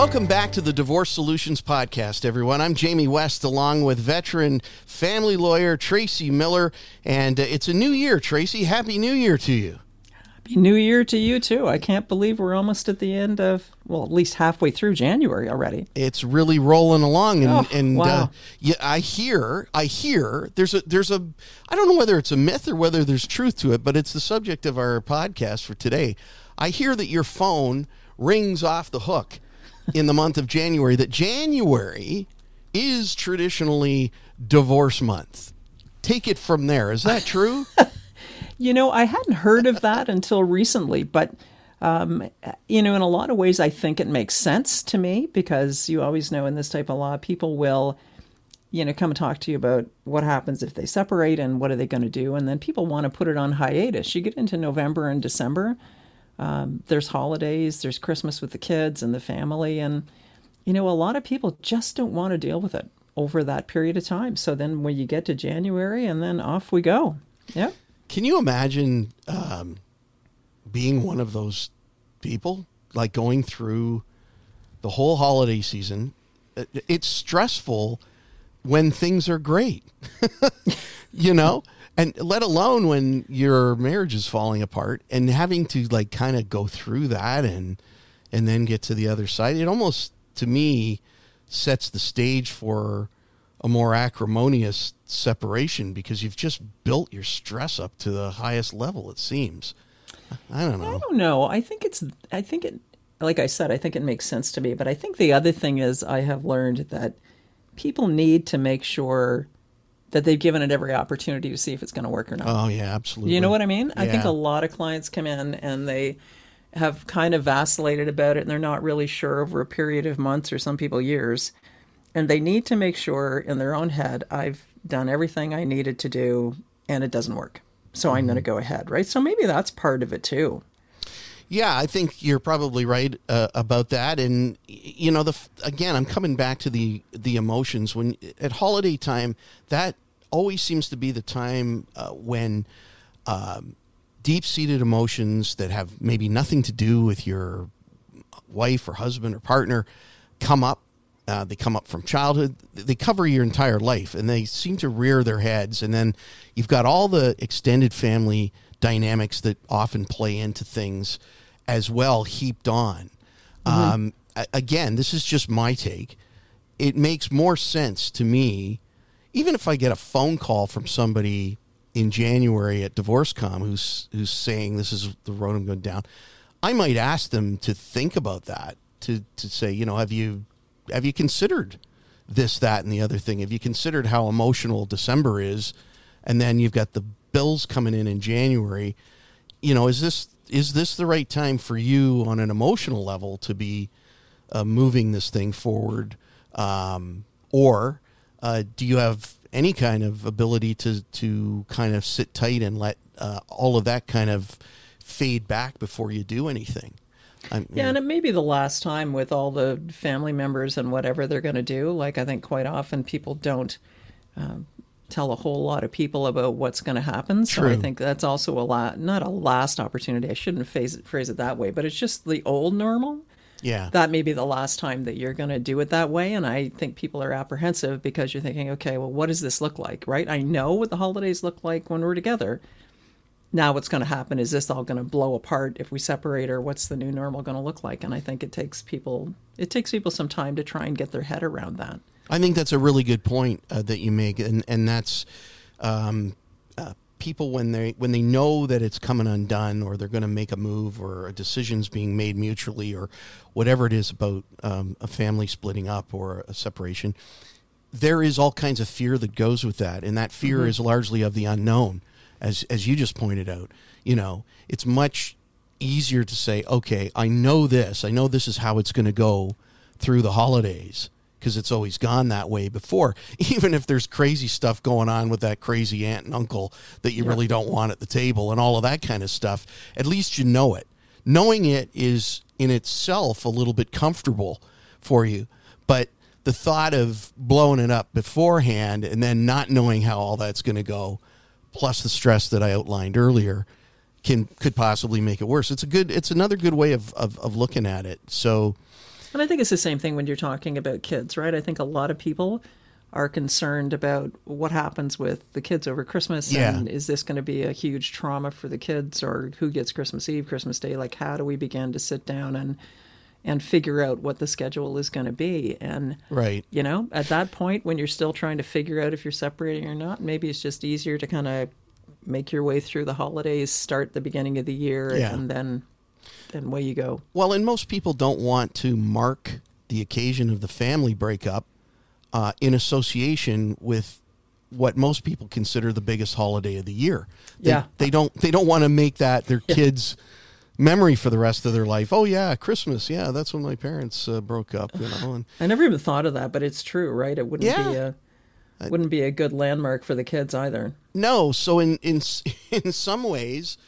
Welcome back to the Divorce Solutions Podcast, everyone. I'm Jamie West, along with veteran family lawyer Tracy Miller. And it's a new year, Tracy. Happy New Year to you. Happy New Year to you, too. I can't believe we're almost at the end of, well, at least halfway through January already. It's really rolling along. And, wow. Yeah, I hear there's a, I don't know whether it's a myth or whether there's truth to it, but it's the subject of our podcast for today. I hear that your phone rings off the hook in the month of January, that January is traditionally divorce month. Take it from there. Is that true? You know, I hadn't heard of that until recently, but, you know, in a lot of ways, I think it makes sense to me because you always know in this type of law, people will, you know, come talk to you about what happens if they separate and what are they going to do. And then people want to put it on hiatus. You get into November and December. There's holidays, there's Christmas with the kids and the family. And, you know, a lot of people just don't want to deal with it over that period of time. So then when you get to January and then off we go. Yeah. Can you imagine being one of those people, like going through the whole holiday season? It's stressful when things are great, you know? And let alone when your marriage is falling apart and having to like kind of go through that and then get to the other side. It almost, to me, sets the stage for a more acrimonious separation because you've just built your stress up to the highest level, it seems. I don't know. I think it, like I said, I think it makes sense to me. But I think the other thing is I have learned that people need to make sure that they've given it every opportunity to see if it's going to work or not. Oh, yeah, absolutely. You know what I mean? Yeah. I think a lot of clients come in and they have kind of vacillated about it and they're not really sure over a period of months or some people years. And they need to make sure in their own head, I've done everything I needed to do and it doesn't work. So I'm going to go ahead, right? So maybe that's part of it too. Yeah, I think you're probably right about that. And, you know, again, I'm coming back to the emotions. When at holiday time, that always seems to be the time when deep-seated emotions that have maybe nothing to do with your wife or husband or partner come up. They come up from childhood. They cover your entire life, and they seem to rear their heads. And then you've got all the extended family dynamics that often play into things as well, heaped on. Again, this is just my take. It makes more sense to me, even if I get a phone call from somebody in January at DivorceCom who's saying this is the road I'm going down, I might ask them to think about that, to say, you know, have you considered this, that, and the other thing? Have you considered how emotional December is? And then you've got the bills coming in January. You know, is this the right time for you on an emotional level to be moving this thing forward? Or do you have any kind of ability to kind of sit tight and let all of that kind of fade back before you do anything? And it may be the last time with all the family members and whatever they're going to do. Like, I think quite often people don't tell a whole lot of people about what's going to happen. So true. I think that's also not a last opportunity. I shouldn't phrase it that way, but it's just the old normal. Yeah. That may be the last time that you're going to do it that way. And I think people are apprehensive because you're thinking, okay, well, what does this look like? Right. I know what the holidays look like when we're together. Now what's going to happen? Is this all going to blow apart if we separate, or what's the new normal going to look like? And I think it takes people some time to try and get their head around that. I think that's a really good point that you make, and that's people when they know that it's coming undone, or they're going to make a move, or a decision's being made mutually, or whatever it is about a family splitting up or a separation. There is all kinds of fear that goes with that, and that fear is largely of the unknown, as you just pointed out. You know, it's much easier to say, okay, I know this is how it's going to go through the holidays, because it's always gone that way before, even if there's crazy stuff going on with that crazy aunt and uncle that you really don't want at the table and all of that kind of stuff. At least you know it. Knowing it is in itself a little bit comfortable for you, but the thought of blowing it up beforehand and then not knowing how all that's going to go, plus the stress that I outlined earlier, could possibly make it worse. It's another good way of looking at it. So And I think it's the same thing when you're talking about kids, right? I think a lot of people are concerned about what happens with the kids over Christmas. Yeah. And is this going to be a huge trauma for the kids, or who gets Christmas Eve, Christmas Day? Like, how do we begin to sit down and figure out what the schedule is going to be? And, right. you know, at that point, when you're still trying to figure out if you're separating or not, maybe it's just easier to kind of make your way through the holidays, start the beginning of the year, yeah. and then away you go. Well, and most people don't want to mark the occasion of the family breakup in association with what most people consider the biggest holiday of the year. They don't want to make that their kids' memory for the rest of their life. Oh yeah, Christmas. Yeah, that's when my parents broke up. You know, and I never even thought of that, but it's true, right? It wouldn't be a good landmark for the kids either. No. So in some ways,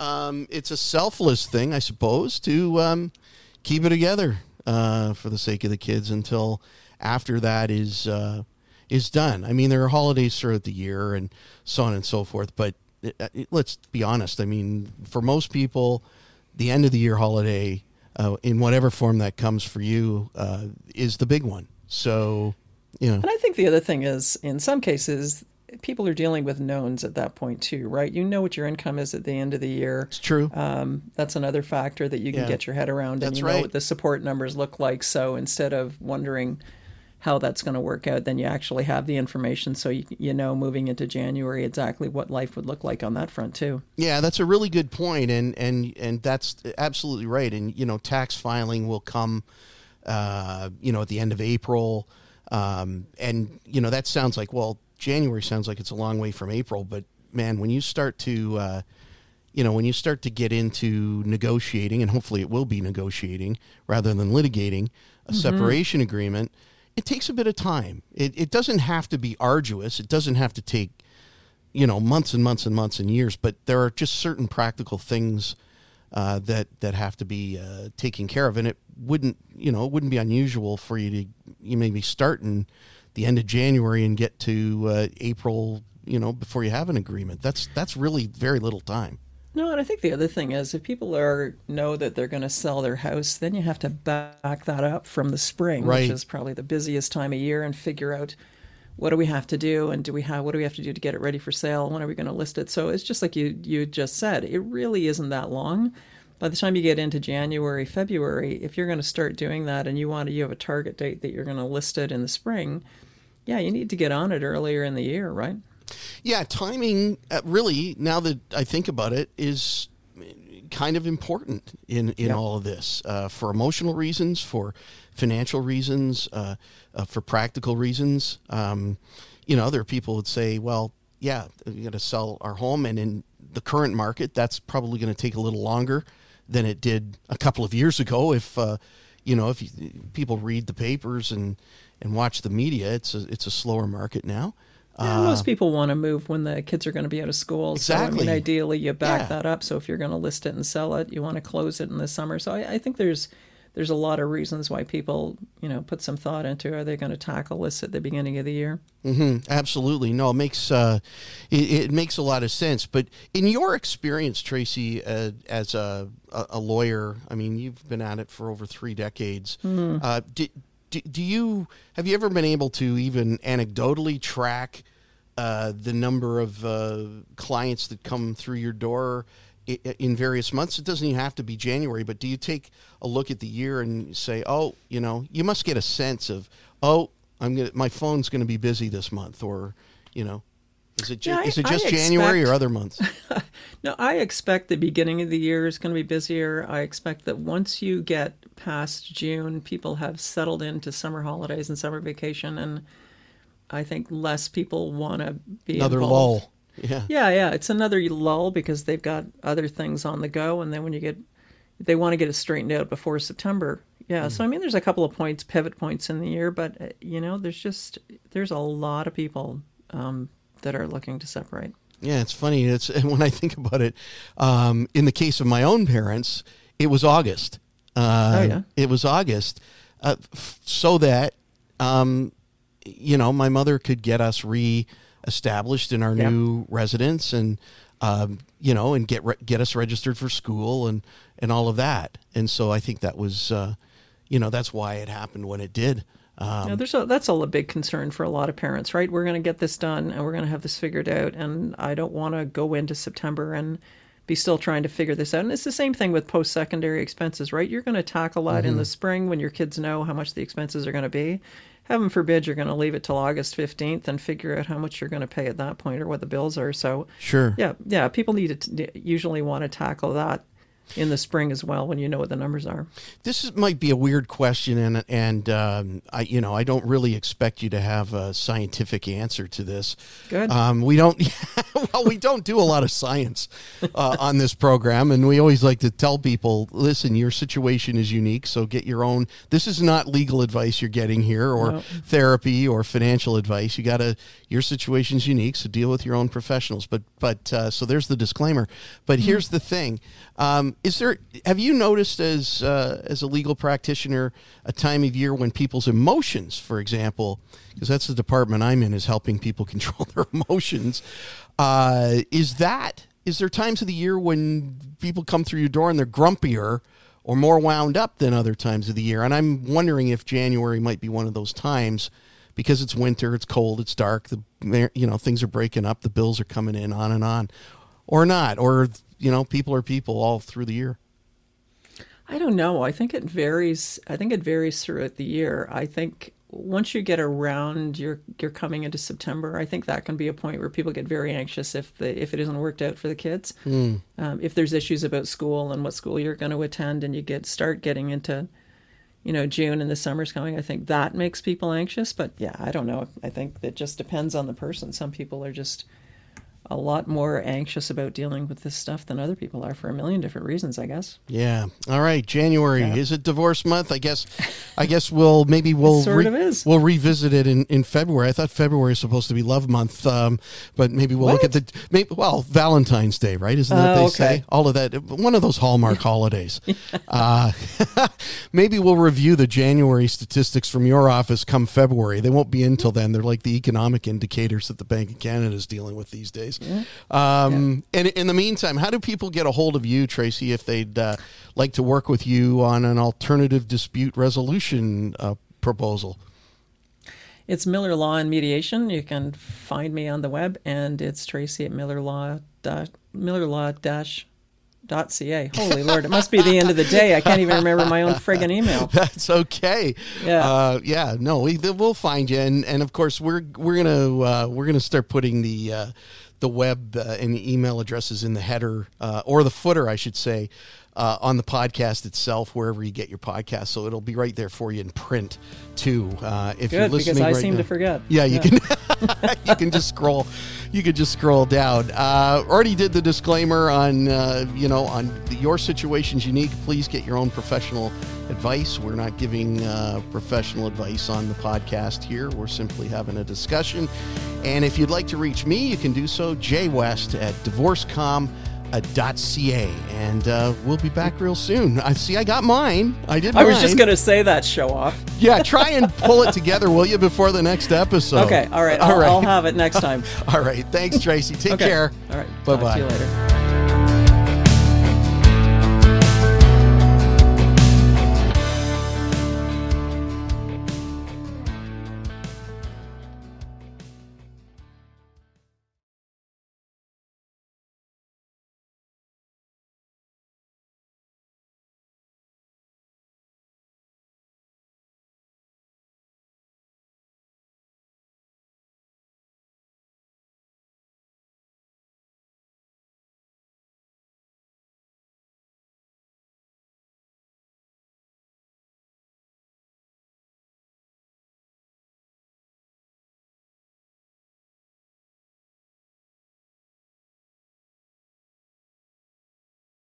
it's a selfless thing, I suppose, to keep it together for the sake of the kids until after that is done. I mean, there are holidays throughout the year and so on and so forth, but let's be honest. I mean, for most people, the end of the year holiday, in whatever form that comes for you, is the big one. So, you know. And I think the other thing is, in some cases, people are dealing with knowns at that point too, right? You know what your income is at the end of the year. It's true. That's another factor that you can get your head around, and you know what the support numbers look like. So instead of wondering how that's going to work out, then you actually have the information. So, you know, moving into January, exactly what life would look like on that front too. Yeah, that's a really good point. And that's absolutely right. And, you know, tax filing will come, you know, at the end of April. And, you know, that sounds like, well, January sounds like it's a long way from April, but man, when you start to, get into negotiating, and hopefully it will be negotiating rather than litigating a separation agreement, it takes a bit of time. It doesn't have to be arduous. It doesn't have to take, you know, months and months and months and years, but there are just certain practical things that have to be taken care of. And it wouldn't be unusual for you to, you maybe start in the end of January and get to April, you know, before you have an agreement. That's really very little time. No, and I think the other thing is, if people know that they're going to sell their house, then you have to back that up from the spring, right, which is probably the busiest time of year, and figure out what do we have to do, and what do we have to do to get it ready for sale? When are we going to list it? So it's just like you just said, it really isn't that long. By the time you get into January, February, if you're going to start doing that, and you have a target date that you're going to list it in the spring, yeah, you need to get on it earlier in the year, right? Yeah, timing, really, now that I think about it, is kind of important in all of this, for emotional reasons, for financial reasons, for practical reasons. You know, there are people that say, well, yeah, we got to sell our home, and in the current market, that's probably going to take a little longer than it did a couple of years ago. If people read the papers and watch the media, it's a slower market now. Yeah, most people want to move when the kids are going to be out of school. Exactly. So, I mean, ideally, you back that up. So if you're going to list it and sell it, you want to close it in the summer. So I think there's a lot of reasons why people, you know, put some thought into, are they going to tackle this at the beginning of the year? Mm-hmm. Absolutely. No, it makes it makes a lot of sense. But in your experience, Tracy, as a lawyer, I mean, you've been at it for over 3 decades. Mm-hmm. Have you ever been able to even anecdotally track the number of clients that come through your door in various months? It doesn't even have to be January, but do you take a look at the year and say, oh, you know, you must get a sense of, oh, my phone's going to be busy this month, or, you know, is it just January or other months? No, I expect the beginning of the year is going to be busier. I expect that once you get past June, people have settled into summer holidays and summer vacation, and I think less people want to be another involved. Lull. Yeah. It's another lull because they've got other things on the go, and then when they want to get it straightened out before September. Yeah, So I mean, there's a couple of pivot points in the year, but you know, there's a lot of people that are looking to separate. Yeah, it's funny. It's when I think about it, in the case of my own parents, it was August. It was August, so that you know, my mother could get us re-established in our new residence, and you know, and get us registered for school and all of that. And so I think that was you know, that's why it happened when it did. That's a big concern for a lot of parents, right? We're going to get this done and we're going to have this figured out. And I don't want to go into September and be still trying to figure this out. And it's the same thing with post-secondary expenses, right? You're going to tackle that in the spring when your kids know how much the expenses are going to be. Heaven forbid you're going to leave it till August 15th and figure out how much you're going to pay at that point or what the bills are. So sure. Yeah, people need to usually want to tackle that in the spring as well when you know what the numbers are. This might be a weird question, and I don't really expect you to have a scientific answer to this. Good. We don't do a lot of science on this program, and we always like to tell people, listen, your situation is unique, so get your own. This is not legal advice you're getting here, or therapy or financial advice. Your situation's unique, so deal with your own professionals. But so there's the disclaimer. But here's the thing. Have you noticed as a legal practitioner a time of year when people's emotions, for example, because that's the department I'm in, is helping people control their emotions. Is there times of the year when people come through your door and they're grumpier or more wound up than other times of the year? And I'm wondering if January might be one of those times, because it's winter, it's cold, it's dark, things are breaking up, the bills are coming in, on and on, or not, or... people are people all through the year. I don't know. I think it varies throughout the year. I think once you get around, you're coming into September, I think that can be a point where people get very anxious if it isn't worked out for the kids. If there's issues about school and what school you're going to attend, and you start getting into, June and the summer's coming, I think that makes people anxious. But yeah, I don't know. I think it just depends on the person. Some people are just a lot more anxious about dealing with this stuff than other people are, for a million different reasons, I guess. Yeah. All right. January. Yeah. Is it divorce month? I guess we'll revisit it in February. I thought February is supposed to be love month. But maybe we'll look at Valentine's Day, right? Isn't that what they say? All of that. One of those hallmark holidays. Maybe we'll review the January statistics from your office come February. They won't be in till then. They're like the economic indicators that the Bank of Canada is dealing with these days. Yeah. And in the meantime, how do people get a hold of you, Tracy, if they'd like to work with you on an alternative dispute resolution proposal? It's Miller Law and Mediation. You can find me on the web, and it's Tracy at millerlaw.ca. Holy Lord, it must be the end of the day. I can't even remember my own friggin' email. That's okay. Yeah. We'll find you. And of course, we're going to start putting the web and the email addresses in the header or the footer, I should say, on the podcast itself, wherever you get your podcast. So it'll be right there for you in print too. If you're listening, because I seem to forget. Yeah, you can. You can just scroll down. Already did the disclaimer on your situation's unique. Please get your own professional advice. We're not giving professional advice on the podcast here. We're simply having a discussion. And if you'd like to reach me, you can do so, Jay West at DivorceCom.ca. And we'll be back real soon. I got mine. I was just going to say that, show off. Yeah, try and pull it together, will you, before the next episode? Okay, all right. I'll have it next time. All right, thanks, Tracy. Take care. All right, bye-bye. Talk to you later.